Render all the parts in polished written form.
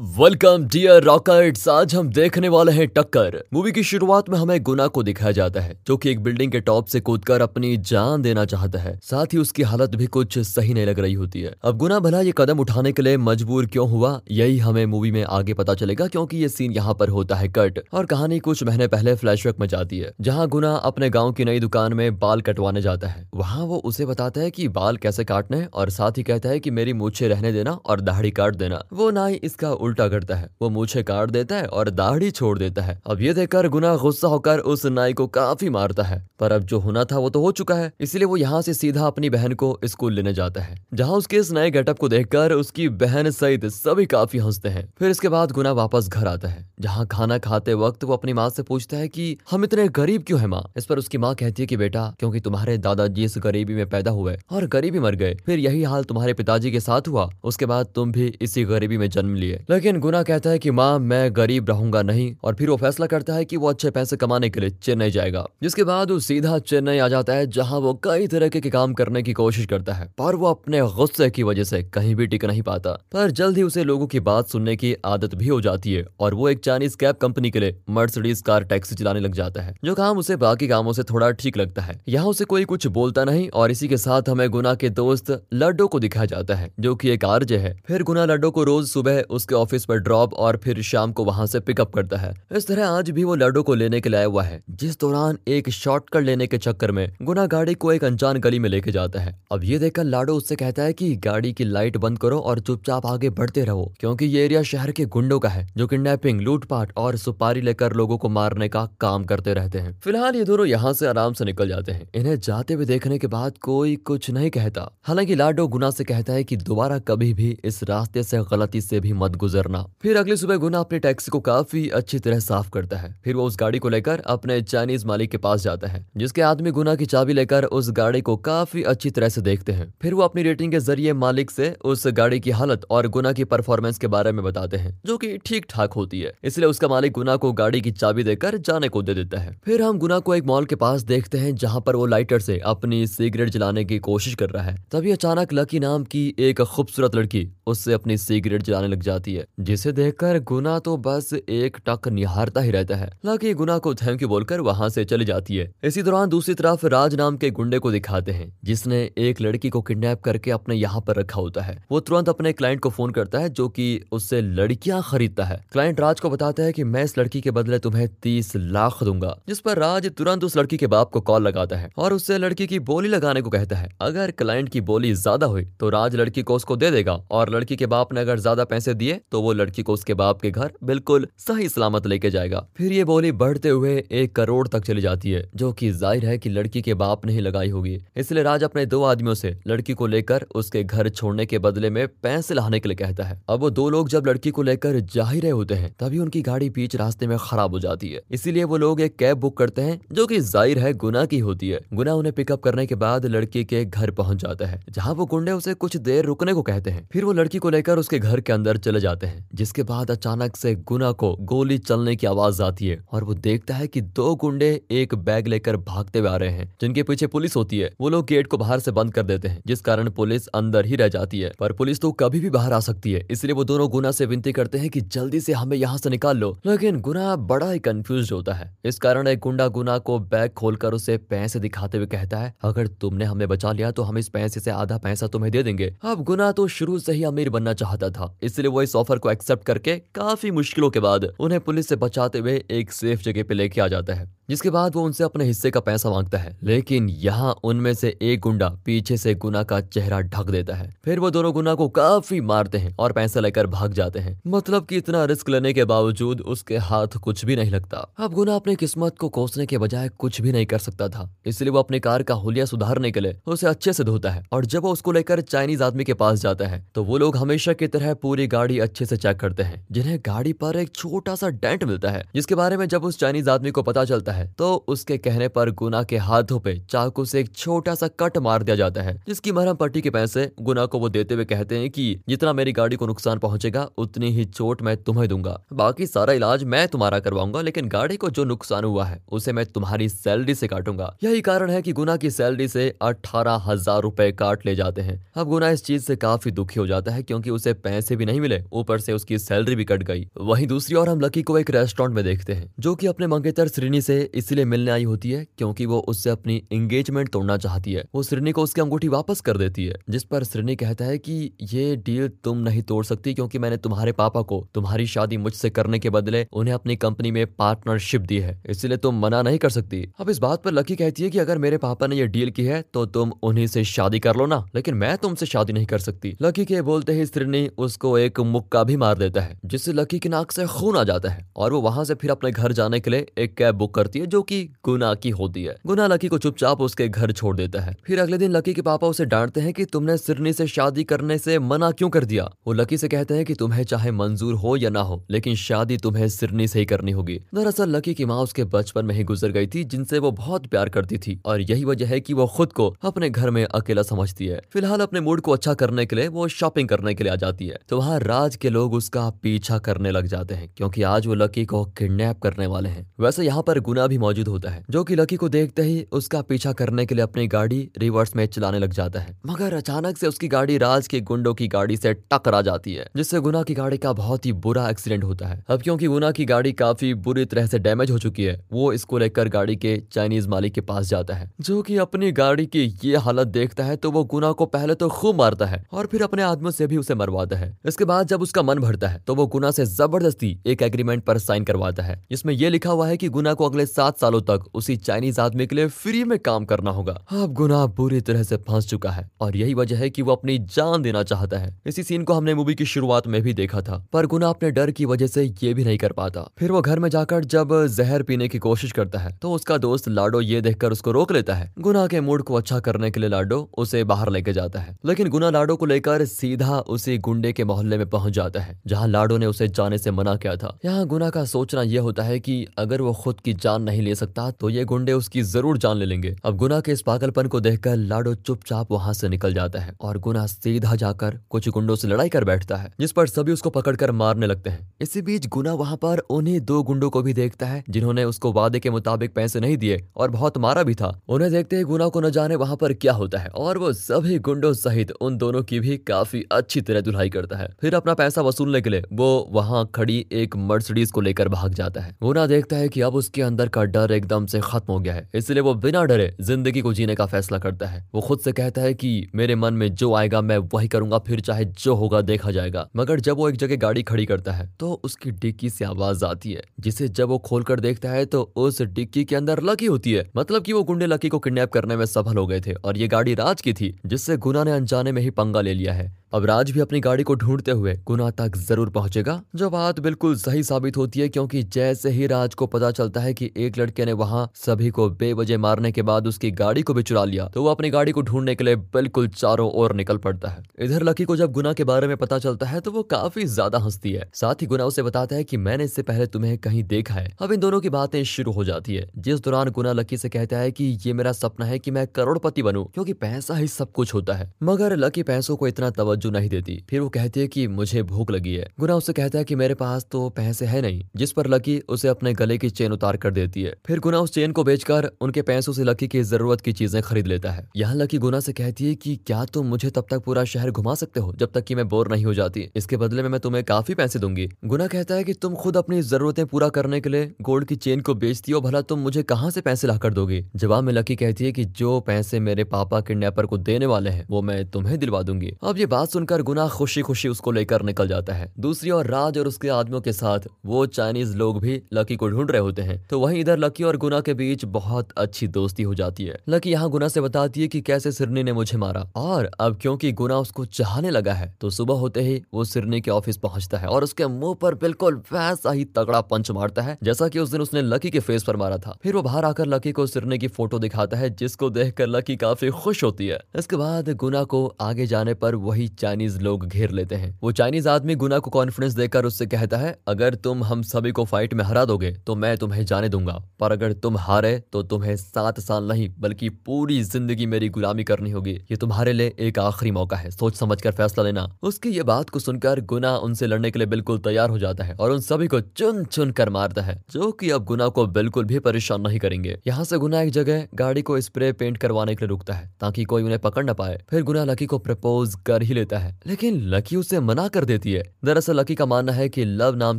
Welcome dear rockets. आज हम देखने वाले हैं टक्कर। मूवी की शुरुआत में हमें गुना को दिखाया जाता है जो कि एक बिल्डिंग के टॉप से कूदकर अपनी जान देना चाहता है, साथ ही उसकी हालत भी कुछ सही नहीं लग रही होती है। अब गुना भला ये कदम उठाने के लिए मजबूर क्यों हुआ, यही हमें मूवी में आगे पता चलेगा क्योंकि ये सीन यहाँ पर होता है कट और कहानी कुछ महीने पहले फ्लैशबैक में जाती है जहाँ गुना अपने गाँव की नई दुकान में बाल कटवाने जाता है। वहाँ वो उसे बताता है कि बाल कैसे काटने और साथ ही कहता है कि मेरी मूंछें रहने देना और दाढ़ी काट देना। वो ना ही इसका उल्टा करता है, वो मूंछें काट देता है और दाढ़ी छोड़ देता है। अब ये देखकर गुना गुस्सा होकर उस नाई को काफी मारता है, पर अब जो होना था वो तो हो चुका है, इसलिए वो यहाँ से सीधा अपनी बहन को स्कूल लेने जाता है जहाँ उसके इस नए गेटअप को देखकर उसकी बहन सहित सभी काफी हंसते हैं। फिर इसके बाद गुना वापस घर आता है जहाँ खाना खाते वक्त वो अपनी माँ से पूछता है कि हम इतने गरीब क्यों है माँ। इस पर उसकी माँ कहती है कि बेटा, क्योंकि तुम्हारे दादाजी इस गरीबी में पैदा हुए और गरीबी मर गए, फिर यही हाल तुम्हारे पिताजी के साथ हुआ, उसके बाद तुम भी इसी गरीबी में जन्म लिए। लेकिन गुना कहता है कि माँ मैं गरीब रहूंगा नहीं, और फिर वो फैसला करता है कि वो अच्छे पैसे कमाने के लिए चेन्नई जाएगा। जिसके बाद वो सीधा चेन्नई आ जाता है जहाँ वो कई तरीके के काम करने की कोशिश करता है, पर वो अपने गुस्से की वजह से कहीं भी टिक नहीं पाता। पर जल्द ही उसे लोगों की बात सुनने की आदत भी हो जाती है और वो एक चाइनीज कैब कंपनी के लिए मर्सिडीज कार टैक्सी चलाने लग जाता है, जो काम उसे बाकी कामों से थोड़ा ठीक लगता है। यहाँ उसे कोई कुछ बोलता नहीं और इसी के साथ हमें गुना के दोस्त लड्डू को दिखाया जाता है जो की एक आरजे है। फिर गुना लड्डू को रोज सुबह उसके ऑफिस पर ड्रॉप और फिर शाम को वहाँ से पिकअप करता है। इस तरह आज भी वो लड्डू को लेने के लिए आया हुआ है, जिस दौरान एक शॉर्टकट लेने के चक्कर में गुना गाड़ी को एक अनजान गली में लेके जाता है। अब ये देखकर लड्डू उससे कहता है कि गाड़ी की लाइट बंद करो और चुपचाप आगे बढ़ते रहो, क्योंकि ये एरिया शहर के गुंडों का है जो किडनैपिंग, लूटपाट और सुपारी लेकर लोगों को मारने का काम करते रहते हैं। फिलहाल ये दोनों यहाँ से आराम से निकल जाते हैं। इन्हें जाते हुए देखने के बाद कोई कुछ नहीं कहता। हालांकि लड्डू गुना से कहता है कि दोबारा कभी भी इस रास्ते से गलती से भी मत गुजरना। फिर अगली सुबह गुना अपने टैक्सी को काफी अच्छी तरह साफ करता है। फिर वो उस गाड़ी को लेकर अपने चाइनीज मालिक के पास जाता है, जिसके आदमी गुना की चाबी लेकर उस गाड़ी को काफी अच्छी तरह से देखते हैं। फिर वो अपनी रेटिंग के जरिए मालिक से उस गाड़ी की हालत और गुना की परफॉर्मेंस के बारे में बताते हैं, जो कि ठीक ठाक होती है, इसलिए उसका मालिक गुना को गाड़ी की चाबी देकर जाने को दे देता है। फिर हम गुना को एक मॉल के पास देखते हैं जहाँ पर वो लाइटर से अपनी सिगरेट जलाने की कोशिश कर रहा है। तभी अचानक लकी नाम की एक खूबसूरत लड़की उससे अपनी सिगरेट जलाने लग जाती है, जिसे देखकर गुना तो बस एक टक निहारता ही रहता है। लकी गुना को थैंक यू बोलकर वहाँ से चली जाती है। इसी दौरान दूसरी तरफ राज नाम के गुंडे को दिखाते हैं, जिसने एक लड़की को किडनैप करके अपने यहाँ पर रखा होता है। वो तुरंत अपने क्लाइंट को फोन करता है जो कि उससे लड़कियाँ खरीदता है। क्लाइंट राज को बताता है कि मैं इस लड़की के बदले तुम्हें 30 लाख दूंगा, जिस पर राज तुरंत उस लड़की के बाप को कॉल लगाता है और उससे लड़की की बोली लगाने को कहता है। अगर क्लाइंट की बोली ज्यादा हुई तो राज लड़की को उसको दे देगा, और लड़की के बाप ने अगर ज्यादा पैसे दिए तो वो लड़की को उसके बाप के घर बिल्कुल सही सलामत लेके जाएगा। फिर ये बोली बढ़ते हुए 1 करोड़ तक चली जाती है, जो कि जाहिर है कि लड़की के बाप ने ही लगाई होगी, इसलिए राज अपने 2 आदमियों से लड़की को लेकर उसके घर छोड़ने के बदले में पैसे लाने के लिए कहता है। अब वो 2 लोग जब लड़की को लेकर जा ही रहे होते हैं तभी उनकी गाड़ी बीच रास्ते में खराब हो जाती है, इसीलिए वो लोग एक कैब बुक करते हैं जो कि जाहिर है गुना की होती है। गुना उन्हें पिकअप करने के बाद लड़की के घर पहुंच जाता है, जहाँ वो गुंडे उसे कुछ देर रुकने को कहते हैं। फिर वो लड़की को लेकर उसके घर के अंदर चले जाते हैं, जिसके बाद अचानक से गुना को गोली चलने की आवाज आती है और वो देखता है कि 2 गुंडे एक बैग लेकर भागते हुए आ रहे हैं, जिनके पीछे पुलिस होती है। वो लोग गेट को बाहर से बंद कर देते हैं, जिस कारण पुलिस अंदर ही रह जाती है, पर पुलिस तो कभी भी बाहर आ सकती है, इसलिए वो दोनों गुना से विनती करते हैं कि जल्दी से हमें यहाँ से निकाल लो। लेकिन गुना बड़ा ही कंफ्यूज होता है, इस कारण एक गुंडा गुना को बैग खोलकर उसे पैसे दिखाते हुए कहता है, अगर तुमने हमें बचा लिया तो हम इस पैसे से आधा पैसा तुम्हें दे देंगे। अब गुना तो शुरू से ही अमीर बनना चाहता था, इसलिए वो इस ऑफर को एक्सेप्ट करके काफी मुश्किलों के बाद उन्हें पुलिस से बचाते हुए एक सेफ जगह पे लेके आ जाता है, जिसके बाद वो उनसे अपने हिस्से का पैसा मांगता है। लेकिन यहाँ उनमें से एक गुंडा पीछे से गुना का चेहरा ढक देता है। फिर वो दोनों गुना को काफी मारते हैं और पैसा लेकर भाग जाते हैं, मतलब कि इतना रिस्क लेने के बावजूद उसके हाथ कुछ भी नहीं लगता। अब गुना अपनी किस्मत को कोसने के बजाय कुछ भी नहीं कर सकता था, इसलिए वो अपनी कार का हुलिया सुधारने के लिए उसे अच्छे से धोता है, और जब वो उसको लेकर चाइनीज आदमी के पास जाता है तो वो लोग हमेशा की तरह पूरी गाड़ी अच्छे से चेक करते हैं, जिन्हें गाड़ी पर एक छोटा सा डेंट मिलता है, जिसके बारे में जब उस चाइनीज आदमी को पता चलता है तो उसके कहने पर गुना के हाथों पे चाकू से एक छोटा सा कट मार दिया जाता है, जिसकी मरहम पट्टी के पैसे गुना को वो देते हुए कहते हैं कि जितना मेरी गाड़ी को नुकसान पहुंचेगा उतनी ही चोट मैं तुम्हें दूंगा, बाकी सारा इलाज मैं तुम्हारा करवाऊंगा, लेकिन गाड़ी को जो नुकसान हुआ है उसे मैं तुम्हारी सैलरी से काटूंगा। यही कारण है कि गुना की सैलरी से 18,000 रुपए काट ले जाते हैं। अब गुना इस चीज से काफी दुखी हो जाता है क्योंकि उसे पैसे भी नहीं मिले, ऊपर से उसकी सैलरी भी कट गई। वहीं दूसरी ओर हम लकी को एक रेस्टोरेंट में देखते हैं जो कि अपने मंगेतर श्रीनी से इसलिए मिलने आई होती है क्योंकि वो उससे अपनी एंगेजमेंट तोड़ना चाहती है। वो श्रीनी को उसकी अंगूठी वापस कर देती है जिस पर श्रीनी कहता है कि ये डील तुम नहीं तोड़ सकती क्योंकि मैंने तुम्हारे पापा को तुम्हारी शादी मुझसे करने के बदले उन्हें अपनी कंपनी में पार्टनरशिप दी है, इसलिए तुम मना नहीं कर सकती। अब इस बात पर लकी कहती है कि अगर मेरे पापा ने ये डील की है तो तुम उन्हीं से शादी कर लो ना, लेकिन मैं तुमसे शादी नहीं कर सकती। लकी के बोलते ही श्रीनी उसको एक मुक्का भी मार देता है जिससे लकी की नाक से खून आ जाता है और वो वहां से फिर अपने घर जाने के लिए एक कैब बुक करती है जो कि गुना की होती है। गुना लकी को चुपचाप उसके घर छोड़ देता है। फिर अगले दिन लकी के पापा उसे डांटते हैं कि तुमने श्रीनी से शादी करने से मना क्यों कर दिया। वो लकी से कहते हैं कि तुम्हें चाहे मंजूर हो या ना हो लेकिन शादी तुम्हें श्रीनी से ही करनी होगी। दरअसल लकी की माँ उसके बचपन में ही गुजर गई थी जिनसे वो बहुत प्यार करती थी और यही वजह है कि वो खुद को अपने घर में अकेला समझती है। फिलहाल अपने मूड को अच्छा करने के लिए वो शॉपिंग करने के लिए आ जाती है तो वहाँ राज के लोग उसका पीछा करने लग जाते हैं क्योंकि आज वो लकी को किडनैप करने वाले हैं। वैसे यहाँ पर गुना भी मौजूद होता है जो कि लकी को देखते ही उसका पीछा करने के लिए अपनी गाड़ी रिवर्स में चलाने लग जाता है, मगर अचानक से उसकी गाड़ी राज के गुंडों की गाड़ी से टकरा जाती है जिससे गुना की गाड़ी का बहुत ही बुरा एक्सीडेंट होता है। अब क्योंकि गुना की गाड़ी काफी बुरी तरह से डैमेज हो चुकी है वो इसको लेकर गाड़ी के चाइनीज मालिक के पास जाता है जो कि अपनी गाड़ी की ये हालत देखता है तो वो गुना को पहले तो खूब मारता है और फिर अपने आदमी से भी उसे मरवाता है। इसके बाद जब उसका मन भरता है तो वो गुना से जबरदस्ती एक एग्रीमेंट पर साइन करवाता है जिसमें ये लिखा हुआ है कि गुना को अगले 7 सालों तक उसी चाइनीज आदमी के लिए फ्री में काम करना होगा। अब गुना बुरी तरह से फंस चुका है और यही वजह है कि वो अपनी जान देना चाहता है। इसी सीन को हमने मूवी की शुरुआत में भी देखा था पर गुना अपने डर की वजह से ये भी नहीं कर पाता। फिर वो घर में जाकर जब जहर पीने की कोशिश करता है तो उसका दोस्त लाडो ये देखकर उसको रोक लेता है। गुना के मूड को अच्छा करने के लिए लाडो उसे बाहर लेके जाता है लेकिन गुना लाडो को लेकर सीधा उसी गुंडे के मोहल्ले में पहुंच जाता है जहां लाडो ने उसे जाने से मना किया था। यहाँ गुना का सोचना यह होता है कि अगर वो खुद की जान नहीं ले सकता तो ये गुंडे उसकी जरूर जान ले लेंगे। अब गुना के इस पागलपन को देखकर लाडो चुपचाप वहां से निकल जाता है और गुना सीधा जाकर कुछ गुंडों से लड़ाई कर बैठता है जिस पर सभी उसको पकड़कर मारने लगते हैं। इसी बीच गुना वहां पर उन्हीं 2 गुंडों को भी देखता है जिन्होंने उसको वादे के मुताबिक पैसे नहीं दिए और बहुत मारा भी था। उन्हें देखते ही गुना को न जाने वहां पर क्या होता है और वो सभी गुंडों सहित उन दोनों की भी काफी अच्छी तरह धुलाई करता है। फिर अपना पैसा वसूलने के लिए वो वहां खड़ी एक मर्सिडीज को लेकर भाग जाता है। गुना देखता है कि अब उसके अंदर का डर एकदम से खत्म हो गया है, इसलिए वो बिना डरे जिंदगी को जीने का फैसला करता है। वो खुद से कहता है कि मेरे मन में जो आएगा मैं वही करूंगा, फिर चाहे जो होगा देखा जाएगा। मगर जब वो एक जगह गाड़ी खड़ी करता है तो उसकी डिक्की से आवाज आती है जिसे जब वो खोलकर देखता है तो उस डिक्की के अंदर लकी होती है। मतलब कि वो गुंडे लकी को किडनैप करने में सफल हो गए थे और ये गाड़ी राज की थी जिससे गुना ने अनजाने में ही पंगा ले लिया है। अब राज भी अपनी गाड़ी को ढूंढते हुए गुना तक जरूर पहुंचेगा जो बात बिल्कुल सही साबित होती है क्योंकि जैसे ही राज को पता चलता है कि एक लड़के ने वहां सभी को बेवजह मारने के बाद उसकी गाड़ी को भी चुरा लिया तो वो अपनी गाड़ी को ढूंढने के लिए बिल्कुल चारों ओर निकल पड़ता है। इधर लकी को जब गुना के बारे में पता चलता है तो वो काफी ज्यादा हंसती है। साथ ही गुना उसे बताता है कि मैंने इससे पहले तुम्हें कहीं देखा है। अब इन दोनों की बातें शुरू हो जाती है जिस दौरान गुना लकी से कहता है कि ये मेरा सपना है कि मैं करोड़पति बनूं क्योंकि पैसा ही सब कुछ होता है। मगर लकी पैसों को इतना जो नहीं देती। फिर वो कहती है कि मुझे भूख लगी है। गुना उसे कहता है कि मेरे पास तो पैसे है नहीं, जिस पर लकी उसे अपने गले की चेन उतार कर देती है। फिर गुना उस चेन को बेचकर उनके पैसों से लकी की जरूरत की चीजें खरीद लेता है। यहाँ लकी गुना से कहती है कि क्या तुम मुझे तब तक पूरा शहर घुमा सकते हो जब तक कि मैं बोर नहीं हो जाती, इसके बदले में मैं तुम्हें काफी पैसे दूंगी। गुना कहता है कि तुम खुद अपनी जरूरतें पूरा करने के लिए गोल्ड की चेन को बेचती हो, भला तुम मुझे कहाँ से पैसे लाकर दोगे। जवाब में लकी कहती है कि जो पैसे मेरे पापा किडनैपर को देने वाले हैं वो मैं तुम्हें दिलवा दूंगी। अब ये बात सुनकर गुना खुशी खुशी उसको लेकर निकल जाता है। दूसरी ओर राज और उसके आदमियों के साथ वो चाइनीज लोग भी लकी को ढूंढ रहे होते हैं तो वहीं इधर लकी और गुना के बीच बहुत अच्छी दोस्ती हो जाती है। लकी यहाँ गुना से बताती है कि कैसे श्रीनी ने मुझे मारा और अब क्योंकि गुना उसको चाहने लगा है तो सुबह होते ही वो श्रीनी के ऑफिस पहुंचता है और उसके मुंह पर बिल्कुल वैसा ही तगड़ा पंच मारता है जैसा कि उस दिन उसने लकी के फेस पर मारा था। फिर वो बाहर आकर लकी को श्रीनी की फोटो दिखाता है जिसको देखकर लकी काफी खुश होती है। इसके बाद गुना को आगे जाने पर वही चाइनीज लोग घेर लेते हैं। वो चाइनीज आदमी गुना को कॉन्फिडेंस देकर उससे कहता है अगर तुम हम सभी को फाइट में हरा दोगे तो मैं तुम्हें जाने दूंगा, पर अगर तुम हारे तो तुम्हें 7 साल नहीं बल्कि पूरी जिंदगी मेरी गुलामी करनी होगी। ये तुम्हारे लिए एक आखिरी मौका है, सोच समझकर फैसला लेना। उसकी ये बात को सुनकर गुना उनसे लड़ने के लिए बिल्कुल तैयार हो जाता है और उन सभी को चुन चुन कर मारता है जो कि अब गुना को बिल्कुल भी परेशान नहीं करेंगे। यहाँ से गुना एक जगह गाड़ी को स्प्रे पेंट करवाने के लिए रुकता है ताकि कोई उन्हें पकड़ न पाए। फिर गुना लकी को प्रपोज कर ही लेता लेता है, लेकिन लकी उसे मना कर देती है। दरअसल लकी का मानना है कि लव नाम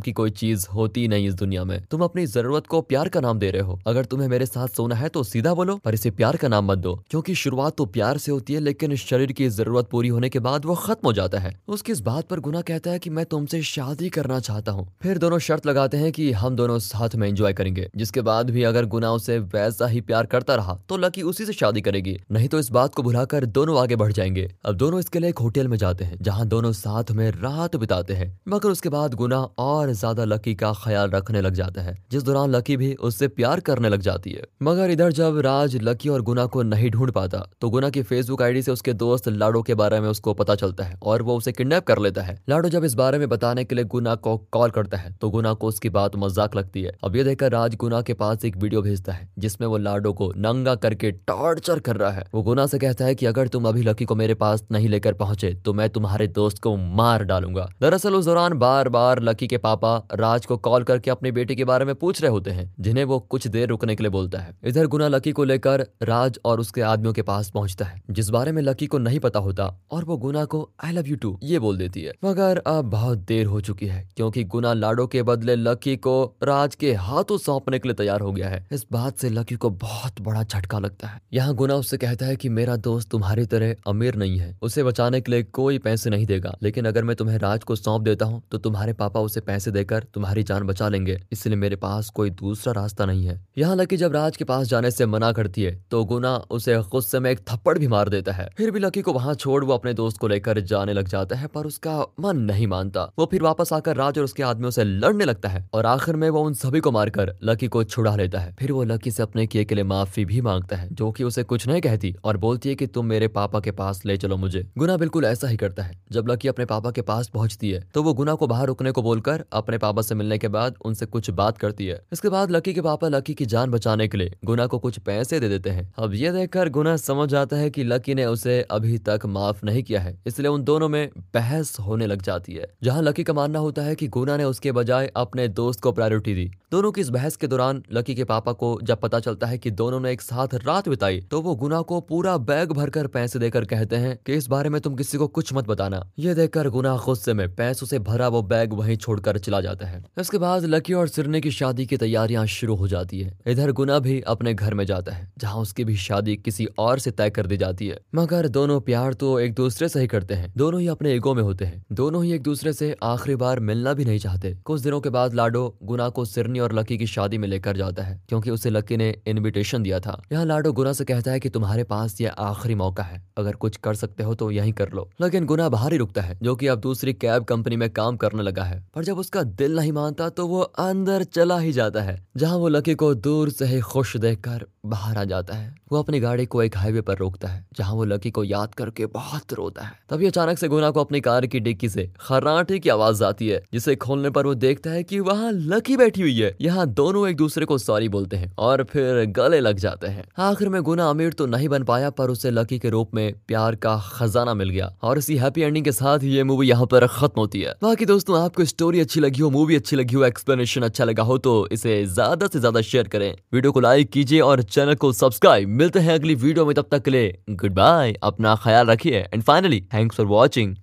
की कोई चीज होती नहीं इस दुनिया में, तुम अपनी जरूरत को प्यार का नाम दे रहे हो। अगर तुम्हें मेरे साथ सोना है तो सीधा बोलो, पर इसे प्यार का नाम मत दो, क्योंकि शुरुआत तो प्यार से होती है लेकिन शरीर की जरूरत पूरी होने के बाद वो खत्म हो जाता है। उसकी इस बात पर गुना कहता है कि मैं तुमसे शादी करना चाहता हूँ। फिर दोनों शर्त लगाते हैं कि हम दोनों साथ में एंजॉय करेंगे, जिसके बाद भी अगर गुना उसे वैसा ही प्यार करता रहा तो लकी उसी से शादी करेगी, नहीं तो इस बात को भुलाकर दोनों आगे बढ़ जाएंगे। अब दोनों इसके लिए एक होटल में जाते हैं जहाँ दोनों साथ में रात बिताते हैं, मगर उसके बाद गुना और ज्यादा लकी का ख्याल रखने लग जाता है, जिस दौरान लकी भी उससे प्यार करने लग जाती है। मगर इधर जब राज लकी और गुना को नहीं ढूंढ पाता तो गुना की फेसबुक आईडी से उसके दोस्त लाडो के बारे में उसको पता चलता है और वो उसे किडनैप कर लेता है। लाडो जब इस बारे में बताने के लिए गुना को कॉल करता है तो गुना को उसकी बात मजाक लगती है। अब ये देखकर राज गुना के पास एक वीडियो भेजता है जिसमें वो लाडो को नंगा करके टॉर्चर कर रहा है। वो गुना से कहता है कि अगर तुम अभी लकी को मेरे पास नहीं लेकर पहुंचे तो मैं तुम्हारे दोस्त को मार डालूंगा। दरअसल उस दौरान बार बार लकी के पापा राज को कॉल करके अपने बेटे के बारे में पूछ रहे होते हैं, जिन्हें वो कुछ देर रुकने के लिए बोलता है। इधर गुना लकी को लेकर राज और उसके आदमियों के पास पहुंचता है, जिस बारे में लकी को नहीं पता होता, और वो गुना को आई लव यू टू ये बोल देती है। मगर अब बहुत देर हो चुकी है, क्योंकि गुना लाडो के बदले लकी को राज के हाथों सौंपने के लिए तैयार हो गया है। इस बात से लकी को बहुत बड़ा झटका लगता है। यहाँ गुना उससे कहता है कि मेरा दोस्त तुम्हारी तरह अमीर नहीं है, उसे बचाने के लिए कोई पैसे नहीं देगा, लेकिन अगर मैं तुम्हें राज को सौंप देता हूँ तो तुम्हारे पापा उसे पैसे देकर तुम्हारी जान बचा लेंगे, इसलिए मेरे पास कोई दूसरा रास्ता नहीं है। यहाँ लकी जब राज के पास जाने से मना करती है तो गुना उसे गुस्से में एक थप्पड़ भी मार देता है। फिर भी लकी को वहाँ छोड़ वो अपने दोस्त को लेकर जाने लग जाता है, पर उसका मन नहीं मानता। वो फिर वापस आकर राज और उसके आदमियों से लड़ने लगता है और आखिर में वो उन सभी को मारकर लकी को छुड़ा लेता है। फिर वो लकी से अपने किए के लिए माफी भी मांगता है, जो कि उसे कुछ नहीं कहती और बोलती है कि तुम मेरे पापा के पास ले चलो मुझे। गुना बिल्कुल ऐसा ही करता है। जब लकी अपने पापा के पास पहुंचती है तो वो गुना को बाहर रुकने को बोलकर अपने पापा से मिलने के बाद उनसे कुछ बात करती है। इसके बाद लकी के पापा लकी की जान बचाने के लिए गुना को कुछ पैसे दे देते हैं। अब ये देखकर गुना समझ जाता है कि लकी ने उसे अभी तक माफ नहीं किया है, इसलिए उन दोनों में बहस होने लग जाती है, जहां लकी का मानना होता है कि गुना ने उसके बजाय अपने दोस्त को प्रायोरिटी दी। दोनों की इस बहस के दौरान लकी के पापा को जब पता चलता है कि दोनों ने एक साथ रात बिताई तो वो गुना को पूरा बैग भरकर पैसे देकर कहते हैं कि इस बारे में तुम किसी को कुछ मत बताना। ये देखकर गुना गुस्से में पैसों से भरा वो बैग वहीं छोड़कर चला जाता है। इसके बाद लकी और सिरने की शादी की तैयारियां शुरू हो जाती है। इधर गुना भी अपने घर में जाता है, जहाँ उसकी भी शादी किसी और से तय कर दी जाती है। मगर दोनों प्यार तो एक दूसरे से ही करते हैं, दोनों ही अपने ईगो में होते हैं, दोनों ही एक दूसरे से आखिरी बार मिलना भी नहीं चाहते। कुछ दिनों के बाद लाडो गुना को सिरनी और लकी की शादी में लेकर जाता है, क्योंकि उसे लकी ने इनविटेशन दिया था। यहाँ लाडो गुना से कहता है कि तुम्हारे पास ये आखिरी मौका है, अगर कुछ कर सकते हो तो यहीं कर लो। लेकिन गुना बाहर ही रुकता है, जो कि अब दूसरी कैब कंपनी में काम करने लगा है। पर जब उसका दिल नहीं मानता तो वो अंदर चला ही जाता है, जहाँ वो लकी को दूर से ही खुश देखकर बाहर आ जाता है। वो अपनी गाड़ी को एक हाईवे पर रोकता है, जहाँ वो लकी को याद करके बहुत रोता है। तभी अचानक से गुना को अपनी कार की डिक्की से खर्राटे की आवाज आती है, जिसे खोलने पर वो देखता है कि वहाँ लकी बैठी हुई है। यहाँ दोनों एक दूसरे को सॉरी बोलते हैं और फिर गले लग जाते हैं। आखिर में गुना अमीर तो नहीं बन पाया, पर उसे लकी के रूप में प्यार का खजाना मिल गया। और इसी हैप्पी एंडिंग के साथ ये मूवी यहाँ पर खत्म होती है। बाकी दोस्तों, आपको स्टोरी अच्छी लगी हो, मूवी अच्छी लगी हो, एक्सप्लेनेशन अच्छा लगा हो तो इसे ज्यादा से ज्यादा शेयर करें, वीडियो को लाइक कीजिए और चैनल को सब्सक्राइब। मिलते हैं अगली वीडियो में, तब तक के लिए गुड बाय, अपना ख्याल रखिए, and finally thanks for watching.